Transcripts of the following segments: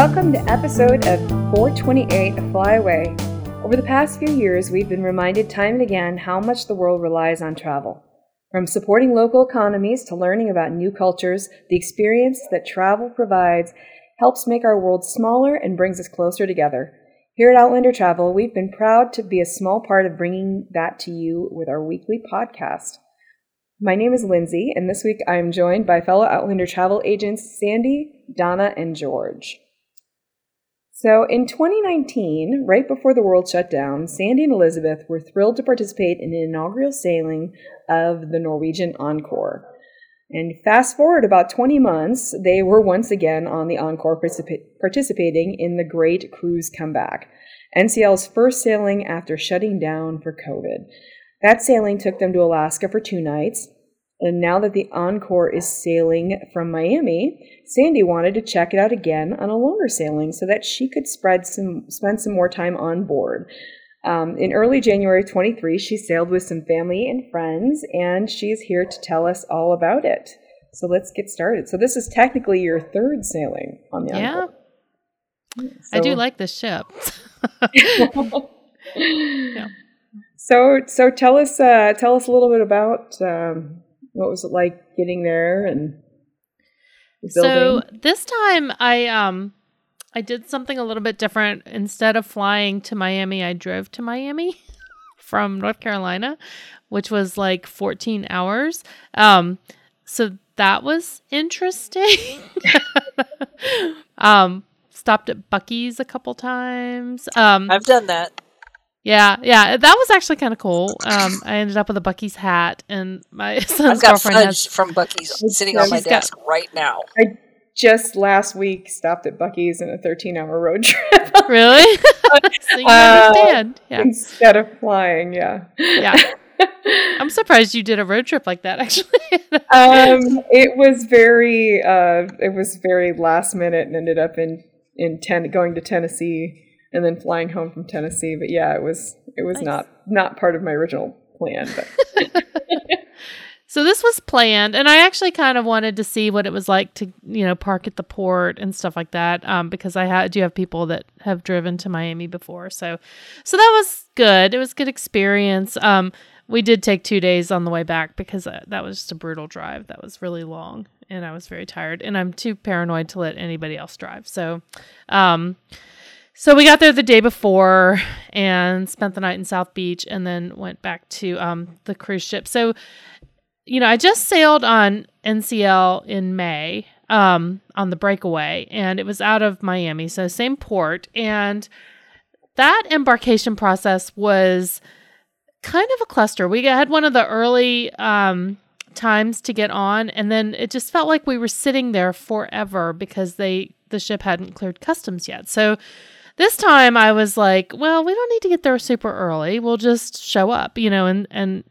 Welcome to episode of 428 of Fly Away. Over the past few years, we've been reminded time and again how much the world relies on travel. From supporting local economies to learning about new cultures, the experience that travel provides helps make our world smaller and brings us closer together. Here at Outlander Travel, we've been proud to be a small part of bringing that to you with our weekly podcast. My name is Lindsay, and this week I am joined by fellow Outlander Travel agents Sandy, Donna, and George. So in 2019, right before the world shut down, Sandy and Elizabeth were thrilled to participate in an inaugural sailing of the Norwegian Encore. And fast forward about 20 months, they were once again on the Encore participating in the Great Cruise Comeback, NCL's first sailing after shutting down for COVID. That sailing took them to Alaska for 2 nights. And now that the Encore is sailing from Miami, Sandy wanted to check it out again on a longer sailing so that she could spend some more time on board. In early January 23, she sailed with some family and friends, and she is here to tell us all about it. So let's get started. So this is technically your third sailing on the Encore. Yeah, so. I do like this ship. Yeah. So tell us a little bit about. What was it like getting there and building? So this time I did something a little bit different. Instead of flying to Miami, I drove to Miami from North Carolina, which was like 14 hours. So that was interesting. Stopped at Buc-ee's a couple times. I've done that. Yeah, that was actually kind of cool. I ended up with a Buc-ee's hat, and my son's I've got fudge from Buc-ee's sitting on my desk right now. I just last week stopped at Buc-ee's in a 13-hour road trip. Really? So you understand? Yeah. Instead of flying, yeah. I'm surprised you did a road trip like that. Actually, it was very last minute, and ended up going to Tennessee. And then flying home from Tennessee, but yeah, it was nice. not part of my original plan. But. So this was planned, and I actually kind of wanted to see what it was like to park at the port and stuff like that, because I do have people that have driven to Miami before, so that was good. It was a good experience. We did take 2 days on the way back because that was just a brutal drive. That was really long, and I was very tired, and I'm too paranoid to let anybody else drive. So. So we got there the day before and spent the night in South Beach, and then went back to the cruise ship. So, I just sailed on NCL in May on the Breakaway, and it was out of Miami, so same port. And that embarkation process was kind of a cluster. We had one of the early times to get on, and then it just felt like we were sitting there forever because the ship hadn't cleared customs yet. So this time I was like, well, we don't need to get there super early. We'll just show up, and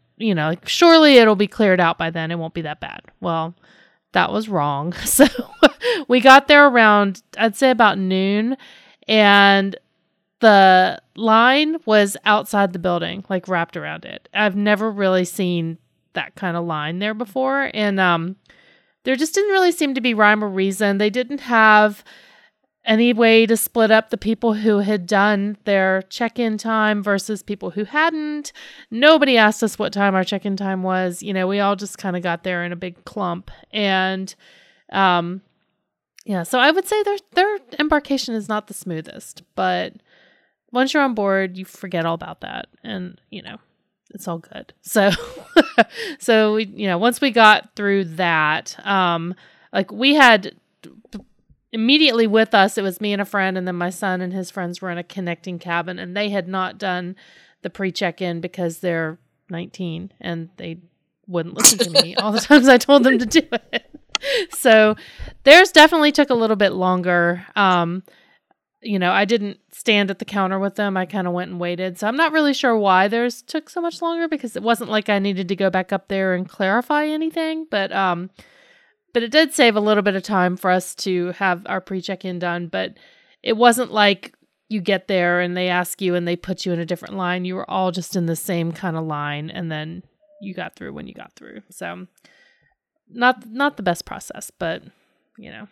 surely it'll be cleared out by then. It won't be that bad. Well, that was wrong. So we got there around, I'd say about noon, and the line was outside the building, like wrapped around it. I've never really seen that kind of line there before. And, there just didn't really seem to be rhyme or reason. They didn't have any way to split up the people who had done their check-in time versus people who hadn't. Nobody asked us what time our check-in time was. We all just kind of got there in a big clump. And, so I would say their embarkation is not the smoothest. But once you're on board, you forget all about that. And, it's all good. So we, once we got through that, we had immediately with us, it was me and a friend, and then my son and his friends were in a connecting cabin, and they had not done the pre-check-in because they're 19 and they wouldn't listen to me all the times I told them to do it. So theirs definitely took a little bit longer. I didn't stand at the counter with them. I kind of went and waited. So I'm not really sure why theirs took so much longer, because it wasn't like I needed to go back up there and clarify anything. But it did save a little bit of time for us to have our pre-check-in done. But it wasn't like you get there and they ask you and they put you in a different line. You were all just in the same kind of line, and then you got through when you got through. So not the best process, but it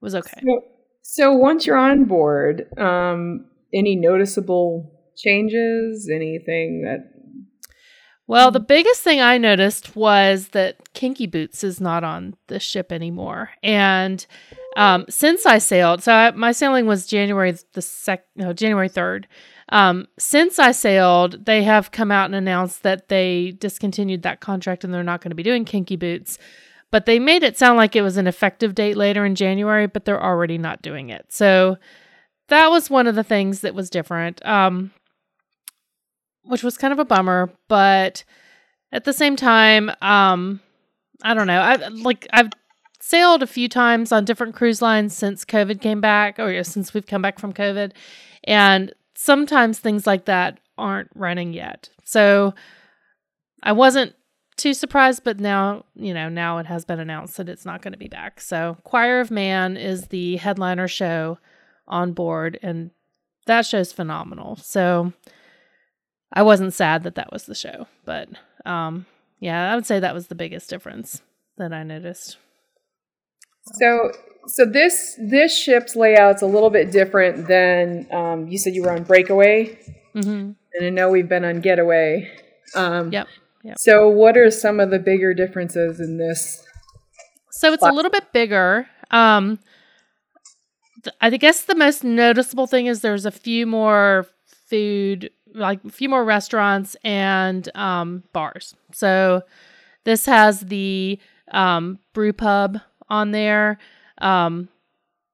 was okay. So- So once you're on board, any noticeable changes? Anything that... Well, the biggest thing I noticed was that Kinky Boots is not on the ship anymore. And since I sailed, so my sailing was January 3rd. Since I sailed, they have come out and announced that they discontinued that contract and they're not going to be doing Kinky Boots. But they made it sound like it was an effective date later in January, but they're already not doing it. So that was one of the things that was different. Which was kind of a bummer, but at the same time, I don't know. I've sailed a few times on different cruise lines since COVID came back, or since we've come back from COVID, and sometimes things like that aren't running yet. So I wasn't too surprised, but now it has been announced that it's not going to be back. So Choir of Man is the headliner show on board, and that show's phenomenal. So I wasn't sad that was the show, but I would say that was the biggest difference that I noticed. So this ship's layout's a little bit different than you said you were on Breakaway, mm-hmm. and I know we've been on Getaway. Yep. So what are some of the bigger differences in this? So it's a little bit bigger. I guess the most noticeable thing is there's a few more food, like a few more restaurants and bars. So this has the brew pub on there. And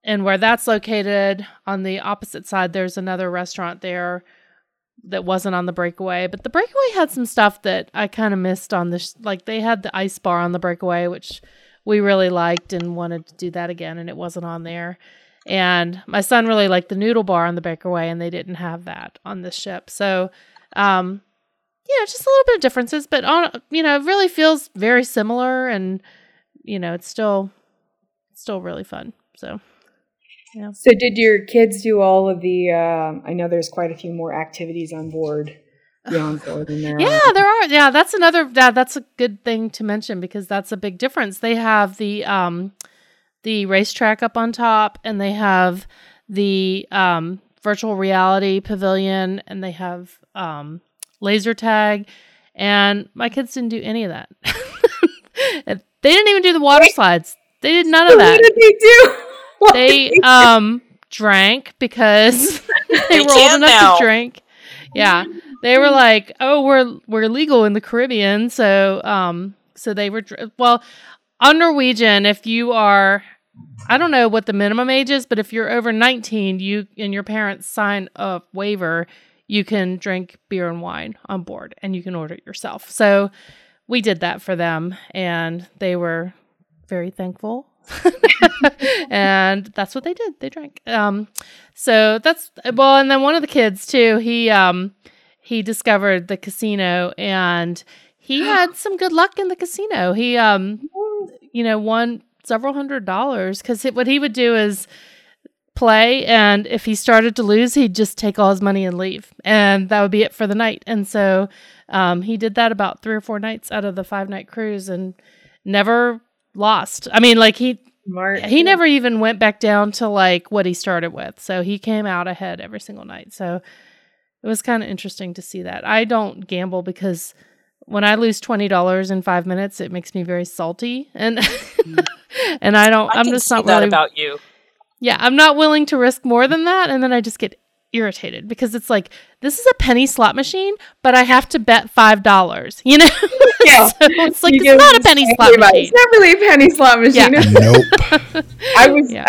where that's located on the opposite side, there's another restaurant there that wasn't on the Breakaway. But the Breakaway had some stuff that I kind of missed on this. Like they had the ice bar on the Breakaway, which we really liked and wanted to do that again. And it wasn't on there. And my son really liked the noodle bar on the Breakaway, and they didn't have that on this ship. So, just a little bit of differences, but it really feels very similar, and it's still really fun. So, yeah. So, did your kids do all of the? I know there's quite a few more activities on board. There are. Yeah, that's another. That's a good thing to mention because that's a big difference. They have the racetrack up on top, and they have the virtual reality pavilion, and they have laser tag, and my kids didn't do any of that. They didn't even do the water slides. They did none of that. What did they do? They drank because they were old enough to drink. Yeah. They were like, oh, we're legal in the Caribbean. So they were, on Norwegian, if you are, I don't know what the minimum age is, but if you're over 19, you and your parents sign a waiver, you can drink beer and wine on board, and you can order it yourself. So we did that for them, and they were very thankful. And that's what they did. They drank. So that's, and then one of the kids too, he discovered the casino, and he had some good luck in the casino. He, won several $100s because what he would do is play, and if he started to lose, he'd just take all his money and leave, and that would be it for the night. And so he did that about 3 or 4 nights out of the 5-night cruise and never lost. I mean, like he never even went back down to like what he started with. So he came out ahead every single night. So it was kind of interesting to see that. I don't gamble because when I lose $20 in 5 minutes, it makes me very salty, and and I don't. I'm just not really about you. Yeah, I'm not willing to risk more than that, and then I just get irritated because it's like this is a penny slot machine, but I have to bet $5. Yeah. So it's like it's not a penny slot machine. It's not really a penny slot machine. Yeah. Nope.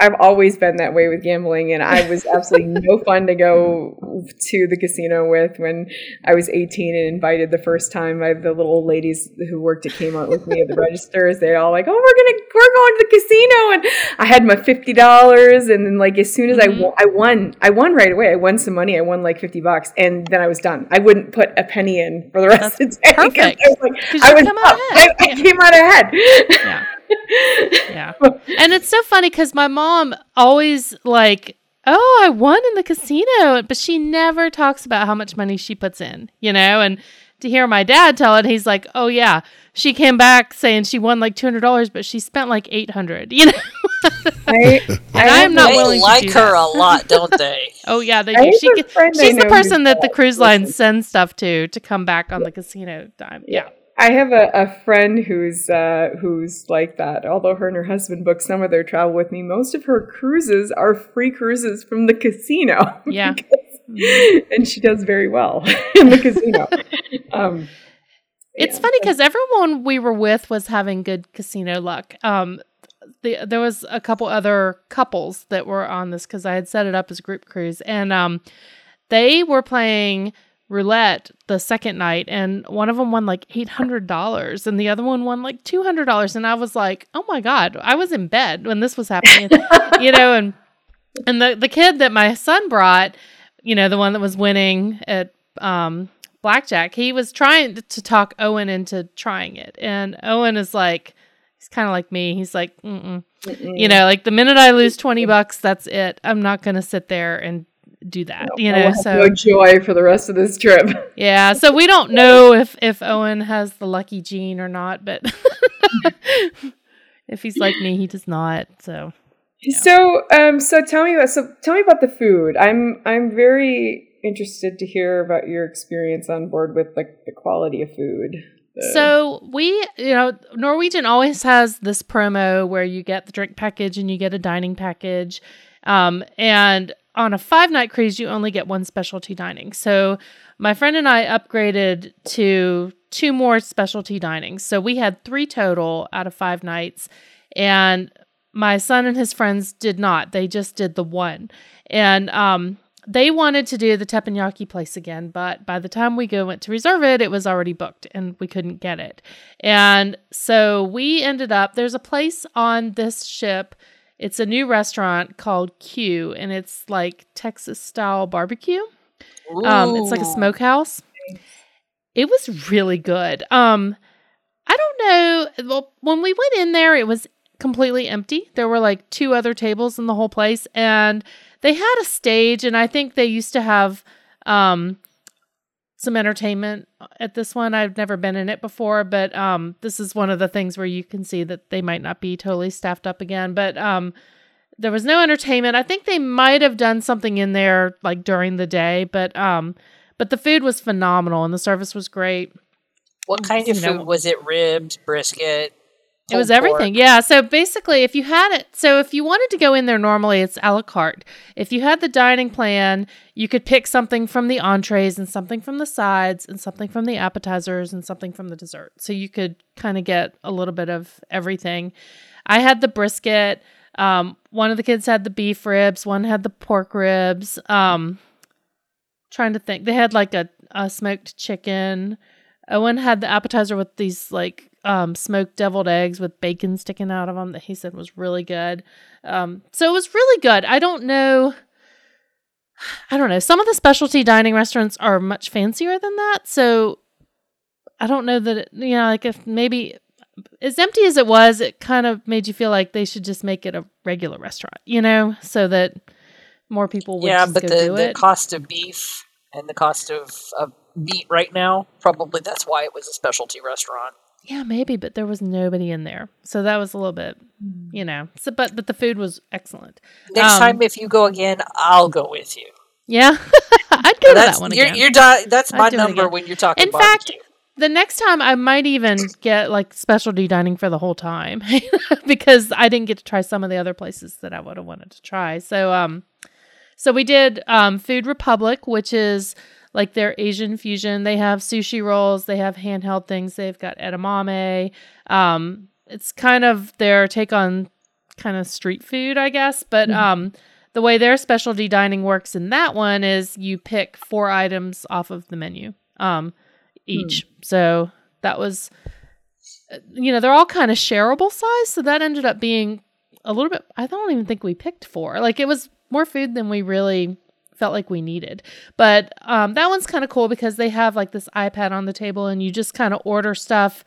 I've always been that way with gambling, and I was absolutely no fun to go to the casino with when I was 18 and invited the first time by the little old ladies who worked at Kmart with me at the registers. They're all like, "Oh, we're going to the casino," and I had my $50, and then like as soon as I won right away. I won some money. I won like $50, and then I was done. I wouldn't put a penny in for the rest of the day. Perfect. I came out ahead. Yeah. Yeah. And it's so funny because my mom always like, oh, I won in the casino, but she never talks about how much money she puts in, and to hear my dad tell it, he's like, oh yeah, she came back saying she won like $200, but she spent like $800, I'm not willing to do that. They like her a lot, don't they? Oh, yeah, they do. She's the person that the cruise line sends stuff to come back on the casino dime. Yeah. I have a friend who's like that. Although her and her husband book some of their travel with me, most of her cruises are free cruises from the casino. Yeah. And she does very well in the casino. It's funny because everyone we were with was having good casino luck. There was a couple other couples that were on this because I had set it up as a group cruise, and they were playing roulette the second night, and one of them won like $800 and the other one won like $200, and I was like, oh my God, I was in bed when this was happening. You know, and the kid that my son brought, you know, the one that was winning at blackjack, he was trying to talk Owen into trying it, and Owen is like, he's kind of like me. He's like, Mm-mm. You know, like the minute I lose $20, that's it. I'm not going to sit there and do that. No, you know, so no joy for the rest of this trip. Yeah, so we don't know if Owen has the lucky gene or not, but if he's like me, he does not. So, yeah. So tell me about the food. I'm very interested to hear about your experience on board with like the quality of food. So Norwegian always has this promo where you get the drink package and you get a dining package. And on a 5-night cruise, you only get one specialty dining. So my friend and I upgraded to 2 more specialty dinings. So we had 3 total out of 5 nights. And my son and his friends did not. They just did the one. And they wanted to do the teppanyaki place again, but by the time we went to reserve it, it was already booked and we couldn't get it. And so we ended up, there's a place on this ship. It's a new restaurant called Q, and it's like Texas style barbecue. It's like a smokehouse. It was really good. I don't know. Well, when we went in there, it was completely empty. There were like 2 other tables in the whole place, and they had a stage, and I think they used to have some entertainment at this one. I've never been in it before, but this is one of the things where you can see that they might not be totally staffed up again. But there was no entertainment. I think they might have done something in there like during the day, but the food was phenomenal and the service was great. What kind of food was it? Ribs, brisket? It was everything. Yeah. So basically, if you wanted to go in there normally, it's a la carte. If you had the dining plan, you could pick something from the entrees and something from the sides and something from the appetizers and something from the dessert. So you could kind of get a little bit of everything. I had the brisket. One of the kids had the beef ribs. One had the pork ribs. Trying to think. They had like a smoked chicken. Owen had the appetizer with these like smoked deviled eggs with bacon sticking out of them that he said was really good. So it was really good. I don't know. Some of the specialty dining restaurants are much fancier than that. So I don't know that, if maybe as empty as it was, it kind of made you feel like they should just make it a regular restaurant, so that more people would do it. Yeah, but the cost of beef and the cost of meat right now, probably that's why it was a specialty restaurant. Yeah, maybe, but there was nobody in there. So that was a little bit, So, but the food was excellent. Next time, if you go again, I'll go with you. Yeah, I'd go to that one again. That's my number when you're talking about barbecue. In fact, the next time I might even get like specialty dining for the whole time because I didn't get to try some of the other places that I would have wanted to try. So, so we did Food Republic, which is like their Asian fusion. They have sushi rolls. They have handheld things. They've got edamame. It's kind of their take on kind of street food, I guess. But the way their specialty dining works in that one is you pick 4 items off of the menu each. So that was, they're all kind of shareable size. So that ended up being a little bit, I don't even think we picked 4. Like it was more food than we really felt like we needed. But that one's kind of cool because they have like this iPad on the table and you just kind of order stuff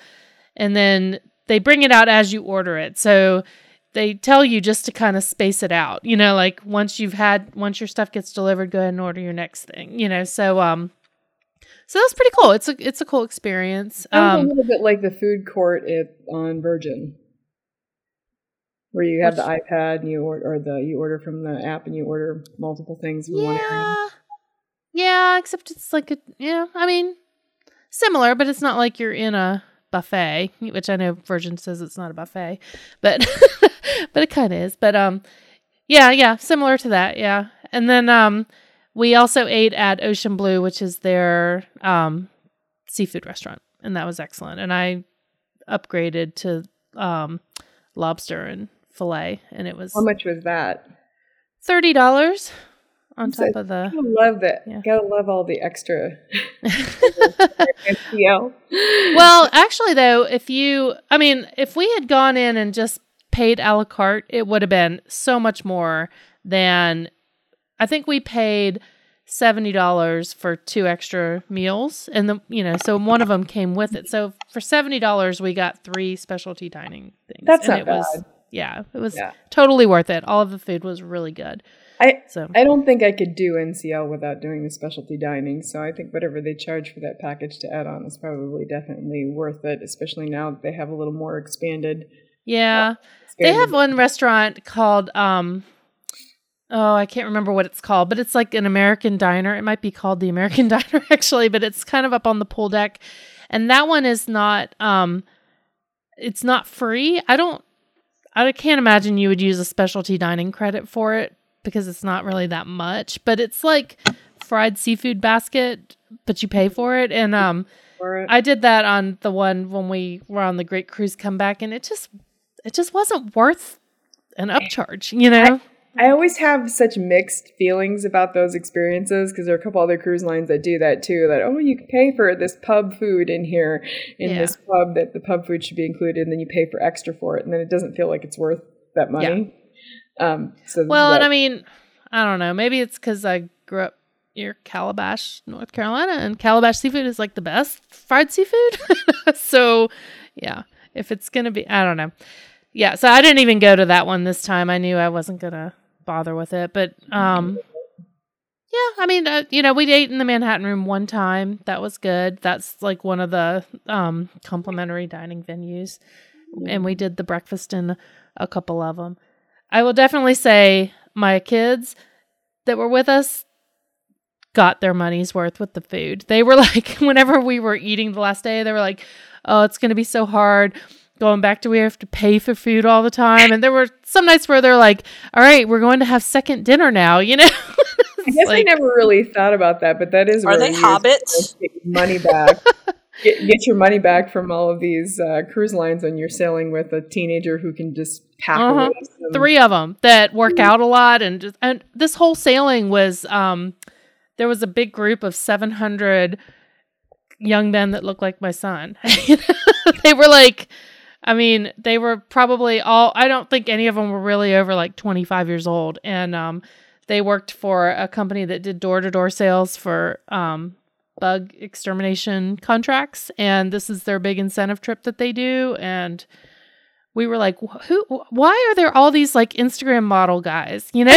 and then they bring it out as you order it. So they tell you just to kind of space it out, like once your stuff gets delivered, go ahead and order your next thing, So, so that's pretty cool. It's a cool experience. A little bit like the food court on Virgin. Where you have the iPad and you order from the app and you order multiple things in one area. Yeah, except it's like similar, but it's not like you're in a buffet, which I know Virgin says it's not a buffet, but but it kind of is. But similar to that, yeah. And then we also ate at Ocean Blue, which is their seafood restaurant, and that was excellent. And I upgraded to lobster and fillet, and it was... How much was that? $30 on top of the... I love that. Yeah. Gotta love all the extra. NCL. Well, actually, though, if we had gone in and just paid a la carte, it would have been so much more than... I think we paid $70 for two extra meals, and so one of them came with it. So for $70, we got three specialty dining things. That's not bad. It was totally worth it. All of the food was really good. I don't think I could do NCL without doing the specialty dining. So I think whatever they charge for that package to add on is probably definitely worth it, especially now that they have a little more expanded. Yeah, they have one restaurant called. I can't remember what it's called, but it's like an American diner. It might be called the American Diner, actually, but it's kind of up on the pool deck. And that one is not, it's not free. I can't imagine you would use a specialty dining credit for it because it's not really that much, but it's like fried seafood basket, but you pay for it. And I did that on the one when we were on the Great Cruise Comeback, and it just wasn't worth an upcharge, I always have such mixed feelings about those experiences because there are a couple other cruise lines that do that too. That, you can pay for this pub food in here, this pub, that the pub food should be included, and then you pay for extra for it. And then it doesn't feel like it's worth that money. Yeah. I don't know. Maybe it's because I grew up near Calabash, North Carolina, and Calabash seafood is like the best fried seafood. So, yeah, if it's going to be, I don't know. Yeah, so I didn't even go to that one this time. I knew I wasn't going to bother with it, but we ate in the Manhattan Room one time. That was good. That's like one of the complimentary dining venues, and we did the breakfast in a couple of them. I will definitely say my kids that were with us got their money's worth with the food. They were like, whenever we were eating the last day, they were like, "Oh, it's going to be so hard." Going back to we have to pay for food all the time. And there were some nights where they're like, all right, we're going to have second dinner now, I guess I never really thought about that, but that is where they hobbits? Get money back. get your money back from all of these cruise lines when you're sailing with a teenager who can just pack away. Three of them that work out a lot. And this whole sailing was, there was a big group of 700 young men that looked like my son. They were like... they were probably all, I don't think any of them were really over like 25 years old. And they worked for a company that did door-to-door sales for bug extermination contracts. And this is their big incentive trip that they do. And we were like, why are there all these like Instagram model guys, on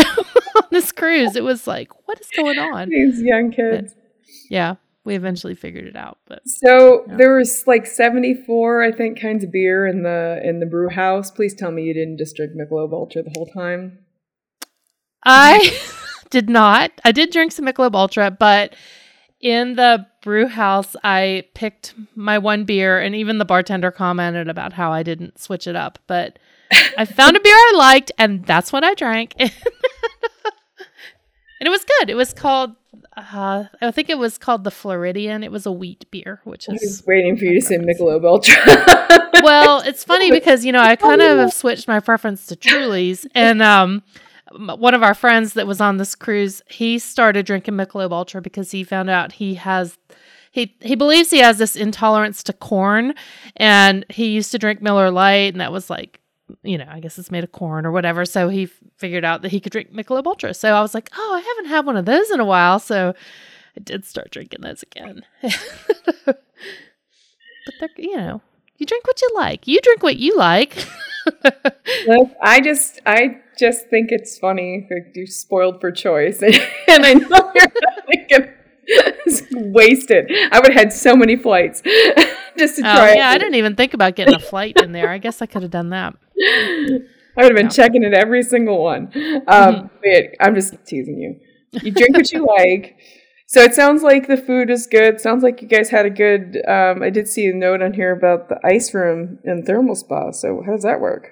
this cruise? It was like, what is going on? These young kids. But, yeah. We eventually figured it out, but There was like 74, I think, kinds of beer in the brew house. Please tell me you didn't just drink Michelob Ultra the whole time. I did not. I did drink some Michelob Ultra, but in the brew house, I picked my one beer, and even the bartender commented about how I didn't switch it up. But I found a beer I liked, and that's what I drank. And it was good. It was called, I think it was called the Floridian. It was a wheat beer, which is... I was waiting for you to say Michelob Ultra. Well, it's funny because, I kind of have switched my preference to Truly's. And one of our friends that was on this cruise, he started drinking Michelob Ultra because he found out he believes he has this intolerance to corn. And he used to drink Miller Lite, and that was like... I guess it's made of corn or whatever. So he figured out that he could drink Michelob Ultra. So I was like, oh, I haven't had one of those in a while. So I did start drinking those again. But they're, you drink what you like. You drink what you like. Look, I just think it's funny that you're spoiled for choice. And I know you're not thinking wasted. I would have had so many flights just to try it. I didn't even think about getting a flight in there. I guess I could have done that. I would have been checking it every single one. I'm just teasing you. You drink what you like. So it sounds like the food is good. It sounds like you guys had a good, I did see a note on here about the ice room and thermal spa. So how does that work?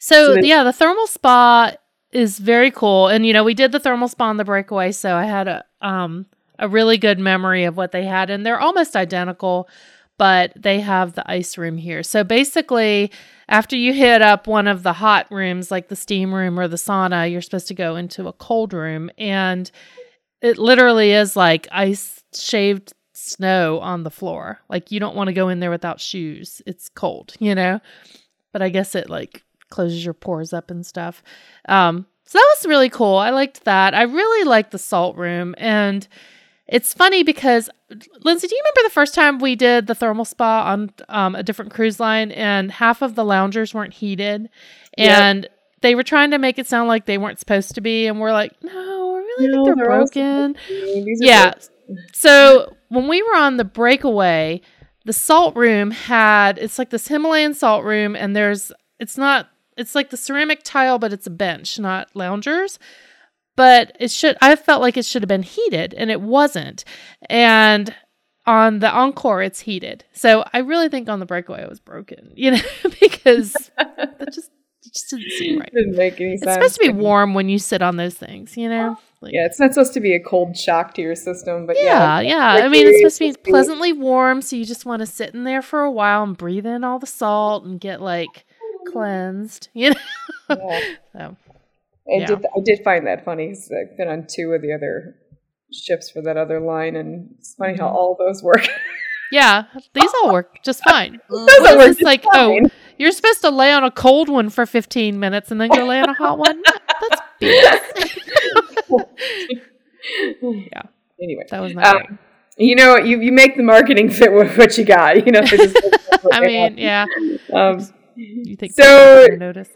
So the thermal spa is very cool. And, you know, we did the thermal spa on the Breakaway. So I had a really good memory of what they had. And they're almost identical, but they have the ice room here. So basically, after you hit up one of the hot rooms, like the steam room or the sauna, you're supposed to go into a cold room. And it literally is like ice shaved snow on the floor. Like, you don't want to go in there without shoes. It's cold, you know? But I guess it like closes your pores up and stuff. So that was really cool. I liked that. I really liked the salt room. And it's funny because, Lindsay, do you remember the first time we did the thermal spa on a different cruise line and half of the loungers weren't heated? And they were trying to make it sound like they weren't supposed to be. And we're like, no, I really think they're broken. So when we were on the Breakaway, the salt room had, it's like this Himalayan salt room. And it's like the ceramic tile, but it's a bench, not loungers. But I felt like it should have been heated, and it wasn't. And on the Encore, it's heated. So I really think on the Breakaway, it was broken, you know, because it just didn't seem right. It didn't make any sense. It's supposed to be warm when you sit on those things, you know? Like, it's not supposed to be a cold shock to your system, but I mean, it's supposed to be pleasantly warm, so you just want to sit in there for a while and breathe in all the salt and get, like, cleansed, you know? Yeah. I did find that funny. I've been on two of the other ships for that other line, and it's funny how all those work. Yeah, these all work just fine. It's like, you're supposed to lay on a cold one for 15 minutes and then go lay on a hot one? That's BS. Yeah. Anyway. That was my right. You know, you make the marketing fit with what you got. You know, I mean, yeah. You think so? Notice.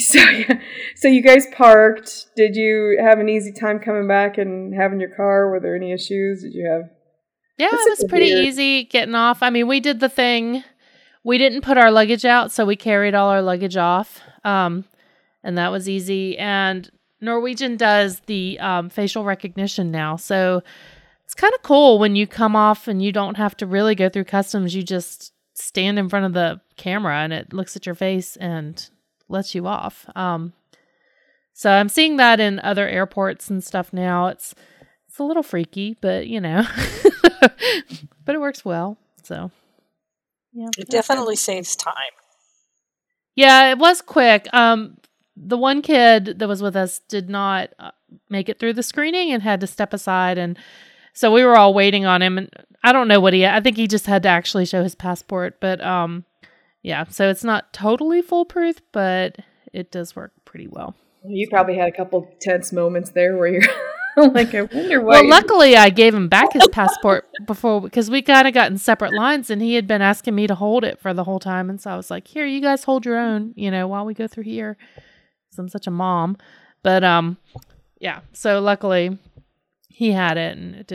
So you guys parked. Did you have an easy time coming back and having your car? Were there any issues? Did you have? Yeah, it was pretty easy getting off. I mean, we did the thing. We didn't put our luggage out, so we carried all our luggage off, and that was easy. And Norwegian does the facial recognition now, so it's kind of cool when you come off and you don't have to really go through customs. You just stand in front of the camera, and it looks at your face and lets you off. So I'm seeing that in other airports and stuff now. It's a little freaky, but you know, but it works well. So yeah, it definitely saves time. Yeah, it was quick. The one kid that was with us did not make it through the screening and had to step aside, and so we were all waiting on him. And I don't know what I think he just had to actually show his passport, but yeah, so it's not totally foolproof, but it does work pretty well. You probably had a couple tense moments there where you're like, I wonder why. Well, luckily I gave him back his passport before, because we kind of got in separate lines, and he had been asking me to hold it for the whole time. And so I was like, here, you guys hold your own, you know, while we go through here. Because I'm such a mom. But yeah, so luckily he had it, and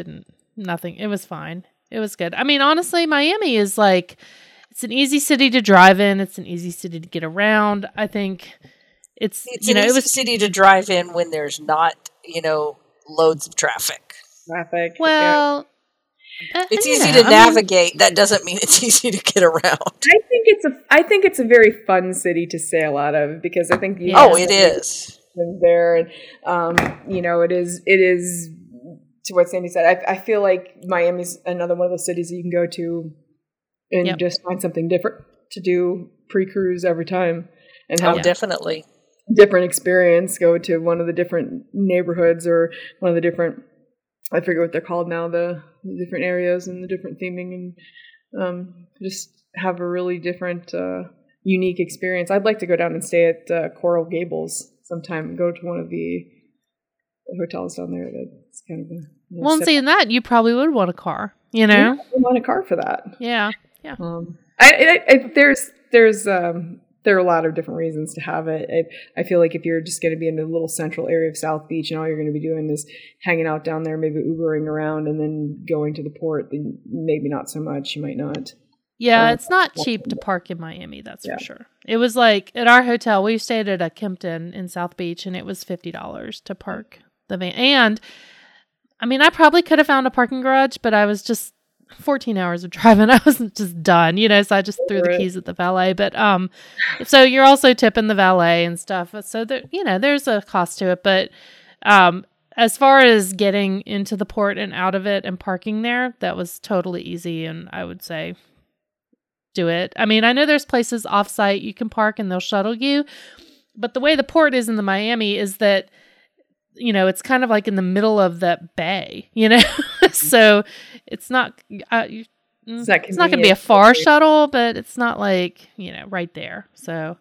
it was fine. It was good. I mean, honestly, Miami is like, it's an easy city to drive in. It's an easy city to get around. I think it was city to drive in when there's not, you know, loads of traffic. Well, it's easy to navigate. That doesn't mean it's easy to get around. I think it's a very fun city to sail out of, because I think it is there, and you know, it is to what Sandy said. I feel like Miami's another one of those cities that you can go to and just find something different to do pre-cruise every time, and have definitely different experience. Go to one of the different neighborhoods, or one of the different—I forget what they're called now—the different areas and the different theming, and just have a really different, unique experience. I'd like to go down and stay at Coral Gables sometime. Go to one of the hotels down there. That's kind of seeing that, you probably would want a car. You know, I would want a car for that. Yeah. Yeah. There are a lot of different reasons to have it. I feel like if you're just going to be in the little central area of South Beach and all you're going to be doing is hanging out down there, maybe Ubering around and then going to the port, then maybe not so much. You might not. Yeah, it's not cheap to park in Miami, that's for sure. It was like at our hotel, we stayed at a Kempton in South Beach, and it was $50 to park the van. And I mean, I probably could have found a parking garage, but I was just 14 hours of driving. I wasn't just done, you know, so I just threw the keys at the valet. But so you're also tipping the valet and stuff. So, there, you know, there's a cost to it. But as far as getting into the port and out of it and parking there, that was totally easy. And I would say do it. I mean, I know there's places offsite you can park and they'll shuttle you. But the way the port is in the Miami is that, you know, it's kind of like in the middle of that bay, you know, so it's not, it's not going to be a far shuttle, but it's not like, you know, right there. So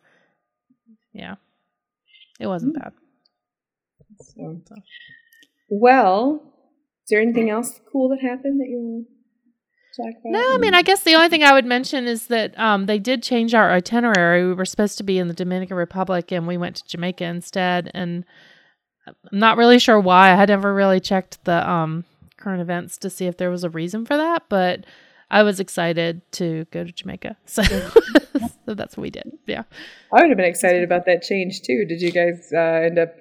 yeah, it wasn't bad. So. Well, is there anything else cool that happened that you want to talk about? No, I mean, I guess the only thing I would mention is that they did change our itinerary. We were supposed to be in the Dominican Republic, and we went to Jamaica instead, and I'm not really sure why. I had never really checked the current events to see if there was a reason for that, but I was excited to go to Jamaica. So, so that's what we did. Yeah. I would have been excited about that change too. Did you guys end up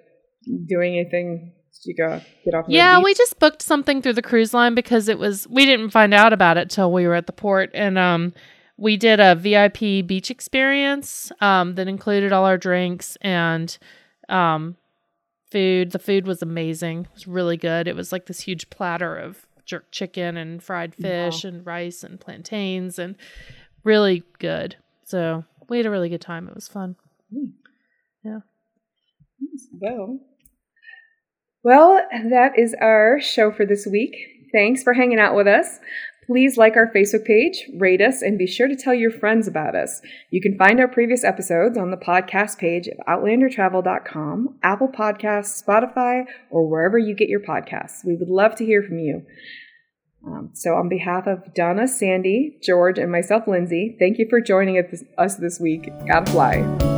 doing anything? Did you go get off? Yeah, we just booked something through the cruise line because it was, we didn't find out about it till we were at the port, and we did a VIP beach experience that included all our drinks and food. The food was amazing. It was really good. It was like this huge platter of jerk chicken and fried fish and rice and plantains, and really good. So we had a really good time. It was fun. Yeah. Well, that is our show for this week. Thanks for hanging out with us. Please like our Facebook page, rate us, and be sure to tell your friends about us. You can find our previous episodes on the podcast page of OutlanderTravel.com, Apple Podcasts, Spotify, or wherever you get your podcasts. We would love to hear from you. So on behalf of Donna, Sandy, George, and myself, Lindsay, thank you for joining us this week. Gotta fly.